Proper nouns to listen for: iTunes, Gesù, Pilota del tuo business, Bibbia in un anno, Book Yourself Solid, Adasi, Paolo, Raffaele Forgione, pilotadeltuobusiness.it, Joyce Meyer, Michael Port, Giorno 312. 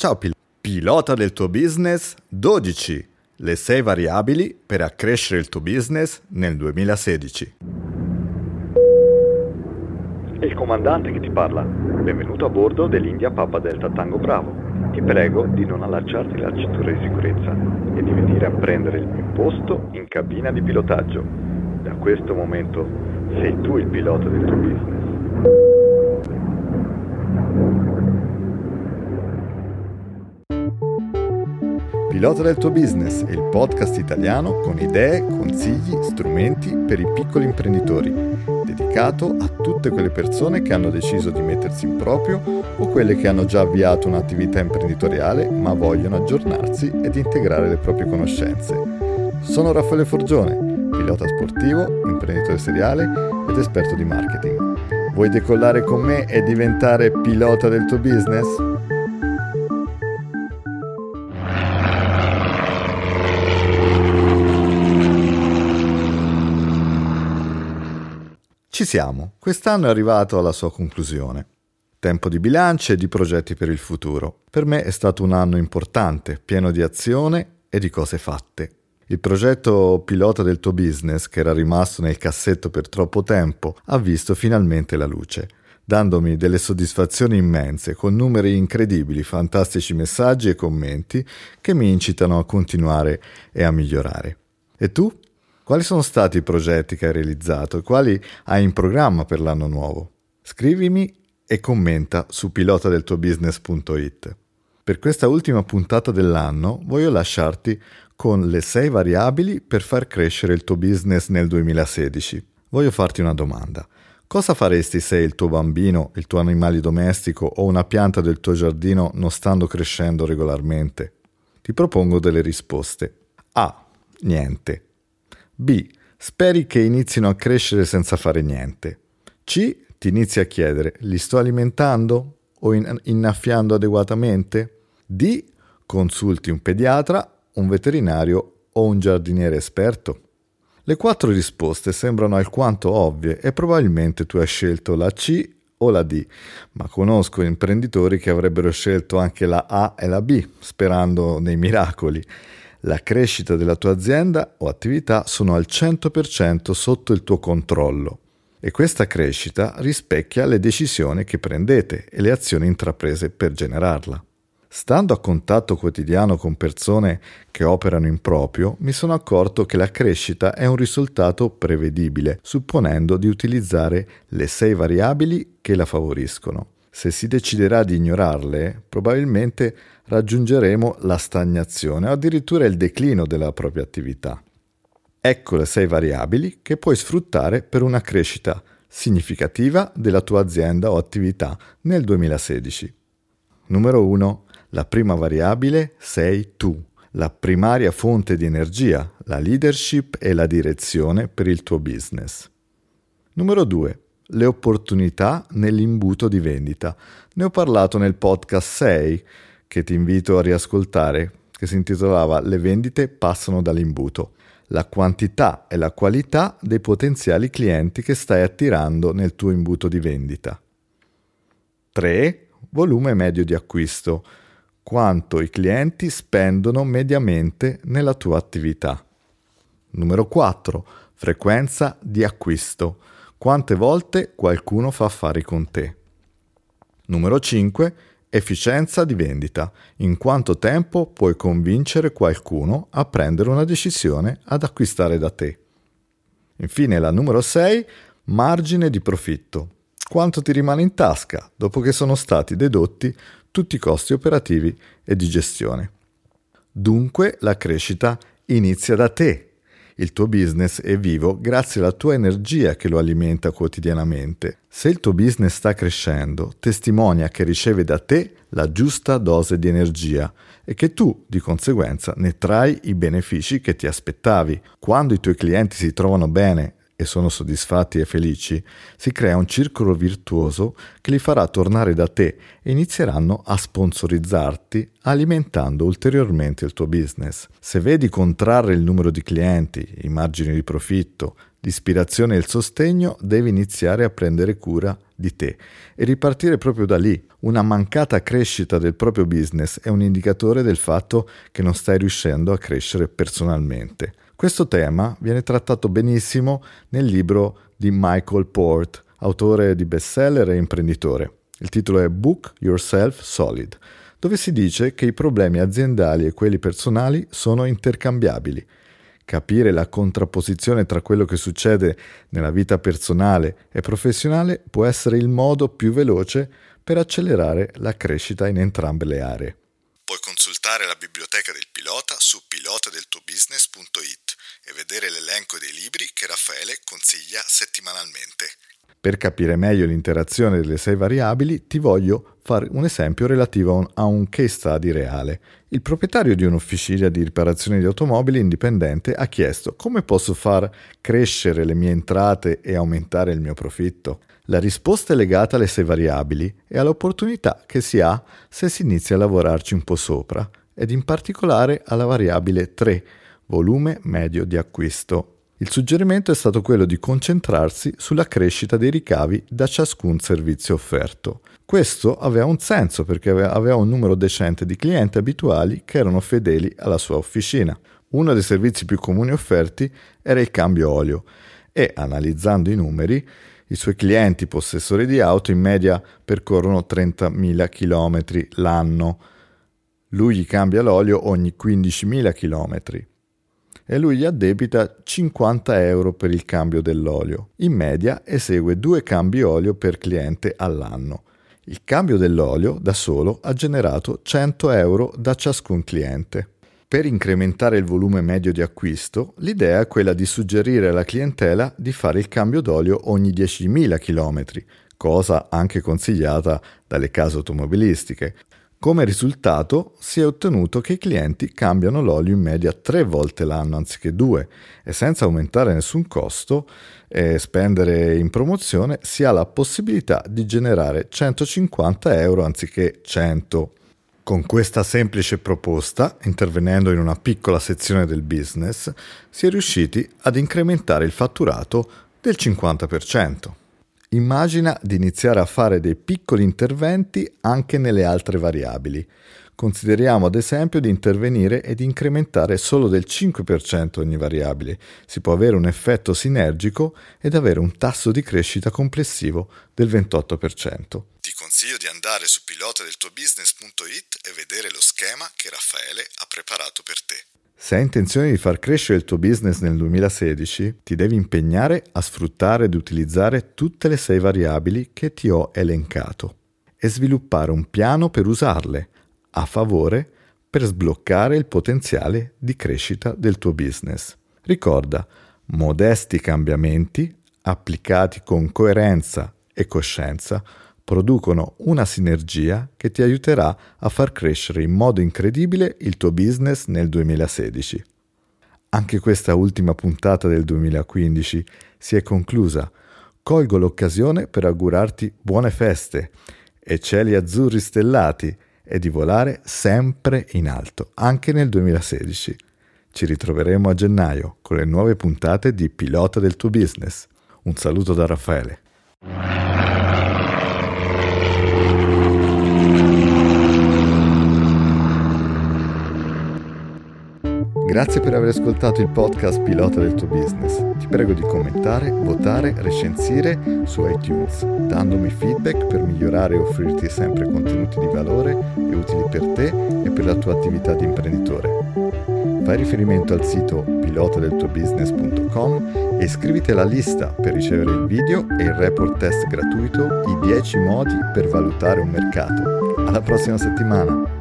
Ciao Pilota del tuo business 12, le 6 variabili per accrescere il tuo business nel 2016. È il comandante che ti parla. Benvenuto a bordo dell'India Papa Delta Tango Bravo. Ti prego di non allacciarti la cintura di sicurezza e di venire a prendere il mio posto in cabina di pilotaggio. Da questo momento sei tu il pilota del tuo business. Pilota del tuo business è il podcast italiano con idee, consigli, strumenti per i piccoli imprenditori, dedicato a tutte quelle persone che hanno deciso di mettersi in proprio o quelle che hanno già avviato un'attività imprenditoriale ma vogliono aggiornarsi ed integrare le proprie conoscenze. Sono Raffaele Forgione, pilota sportivo, imprenditore seriale ed esperto di marketing. Vuoi decollare con me e diventare pilota del tuo business? Ci siamo, quest'anno è arrivato alla sua conclusione. Tempo di bilance e di progetti per il futuro. Per me è stato un anno importante, pieno di azione e di cose fatte. Il progetto Pilota del tuo business, che era rimasto nel cassetto per troppo tempo, ha visto finalmente la luce, dandomi delle soddisfazioni immense, con numeri incredibili, fantastici messaggi e commenti che mi incitano a continuare e a migliorare. E tu? Quali sono stati i progetti che hai realizzato e quali hai in programma per l'anno nuovo? Scrivimi e commenta su pilotadeltuobusiness.it. Per questa ultima puntata dell'anno voglio lasciarti con le 6 variabili per far crescere il tuo business nel 2016. Voglio farti una domanda. Cosa faresti se il tuo bambino, il tuo animale domestico o una pianta del tuo giardino non stanno crescendo regolarmente? Ti propongo delle risposte. A. Niente. B. Speri che inizino a crescere senza fare niente. C. Ti inizi a chiedere, li sto alimentando o innaffiando adeguatamente? D. Consulti un pediatra, un veterinario o un giardiniere esperto. Le 4 risposte sembrano alquanto ovvie e probabilmente tu hai scelto la C o la D, ma conosco imprenditori che avrebbero scelto anche la A e la B, sperando nei miracoli. La crescita della tua azienda o attività sono al 100% sotto il tuo controllo e questa crescita rispecchia le decisioni che prendete e le azioni intraprese per generarla. Stando a contatto quotidiano con persone che operano in proprio, mi sono accorto che la crescita è un risultato prevedibile, supponendo di utilizzare le 6 variabili che la favoriscono. Se si deciderà di ignorarle, probabilmente raggiungeremo la stagnazione o addirittura il declino della propria attività. Ecco le 6 variabili che puoi sfruttare per una crescita significativa della tua azienda o attività nel 2016. Numero 1. La prima variabile sei tu, la primaria fonte di energia, la leadership e la direzione per il tuo business. Numero 2. Le opportunità nell'imbuto di vendita. Ne ho parlato nel podcast 6, che ti invito a riascoltare, che si intitolava Le vendite passano dall'imbuto. La quantità e la qualità dei potenziali clienti che stai attirando nel tuo imbuto di vendita. 3. Volume medio di acquisto. Quanto i clienti spendono mediamente nella tua attività. Numero 4. Frequenza di acquisto. Quante volte qualcuno fa affari con te. Numero 5. Efficienza di vendita. In quanto tempo puoi convincere qualcuno a prendere una decisione ad acquistare da te. Infine la numero 6. Margine di profitto. Quanto ti rimane in tasca dopo che sono stati dedotti tutti i costi operativi e di gestione. Dunque la crescita inizia da te. Il tuo business è vivo grazie alla tua energia che lo alimenta quotidianamente. Se il tuo business sta crescendo, testimonia che riceve da te la giusta dose di energia e che tu, di conseguenza, ne trai i benefici che ti aspettavi. Quando i tuoi clienti si trovano bene e sono soddisfatti e felici, si crea un circolo virtuoso che li farà tornare da te e inizieranno a sponsorizzarti, alimentando ulteriormente il tuo business. Se vedi contrarre il numero di clienti, i margini di profitto, l'ispirazione e il sostegno, devi iniziare a prendere cura di te e ripartire proprio da lì. Una mancata crescita del proprio business è un indicatore del fatto che non stai riuscendo a crescere personalmente. Questo tema viene trattato benissimo nel libro di Michael Port, autore di bestseller e imprenditore. Il titolo è Book Yourself Solid, dove si dice che i problemi aziendali e quelli personali sono intercambiabili. Capire la contrapposizione tra quello che succede nella vita personale e professionale può essere il modo più veloce per accelerare la crescita in entrambe le aree. Puoi consultare la biblioteca del pilota su pilotadeltuobusiness.it e vedere l'elenco dei libri che Raffaele consiglia settimanalmente. Per capire meglio l'interazione delle 6 variabili, ti voglio fare un esempio relativo a un case study reale. Il proprietario di un'officina di riparazione di automobili indipendente ha chiesto: come posso far crescere le mie entrate e aumentare il mio profitto? La risposta è legata alle 6 variabili e all'opportunità che si ha se si inizia a lavorarci un po' sopra, ed in particolare alla variabile 3, volume medio di acquisto. Il suggerimento è stato quello di concentrarsi sulla crescita dei ricavi da ciascun servizio offerto. Questo aveva un senso perché aveva un numero decente di clienti abituali che erano fedeli alla sua officina. Uno dei servizi più comuni offerti era il cambio olio e, analizzando i numeri, i suoi clienti possessori di auto in media percorrono 30.000 km l'anno. Lui gli cambia l'olio ogni 15.000 km. E lui gli addebita 50 euro per il cambio dell'olio. In media esegue 2 cambi olio per cliente all'anno. Il cambio dell'olio da solo ha generato 100 euro da ciascun cliente. Per incrementare il volume medio di acquisto, l'idea è quella di suggerire alla clientela di fare il cambio d'olio ogni 10.000 km, cosa anche consigliata dalle case automobilistiche. Come risultato si è ottenuto che i clienti cambiano l'olio in media 3 volte l'anno anziché 2, e senza aumentare nessun costo e spendere in promozione si ha la possibilità di generare 150 euro anziché 100. Con questa semplice proposta, intervenendo in una piccola sezione del business, si è riusciti ad incrementare il fatturato del 50%. Immagina di iniziare a fare dei piccoli interventi anche nelle altre variabili. Consideriamo ad esempio di intervenire ed incrementare solo del 5% ogni variabile. Si può avere un effetto sinergico ed avere un tasso di crescita complessivo del 28%. Ti consiglio di andare su pilotadeltuobusiness.it e vedere lo schema che Raffaele ha preparato per te. Se hai intenzione di far crescere il tuo business nel 2016, ti devi impegnare a sfruttare ed utilizzare tutte le 6 variabili che ti ho elencato e sviluppare un piano per usarle a favore per sbloccare il potenziale di crescita del tuo business. Ricorda, modesti cambiamenti applicati con coerenza e coscienza producono una sinergia che ti aiuterà a far crescere in modo incredibile il tuo business nel 2016. Anche questa ultima puntata del 2015 si è conclusa. Colgo l'occasione per augurarti buone feste e cieli azzurri stellati e di volare sempre in alto, anche nel 2016. Ci ritroveremo a gennaio con le nuove puntate di Pilota del tuo business. Un saluto da Raffaele. Grazie per aver ascoltato il podcast Pilota del tuo business. Ti prego di commentare, votare, recensire su iTunes, dandomi feedback per migliorare e offrirti sempre contenuti di valore e utili per te e per la tua attività di imprenditore. Fai riferimento al sito pilotadeltuobusiness.com e iscriviti alla lista per ricevere il video e il report test gratuito I 10 modi per valutare un mercato. Alla prossima settimana!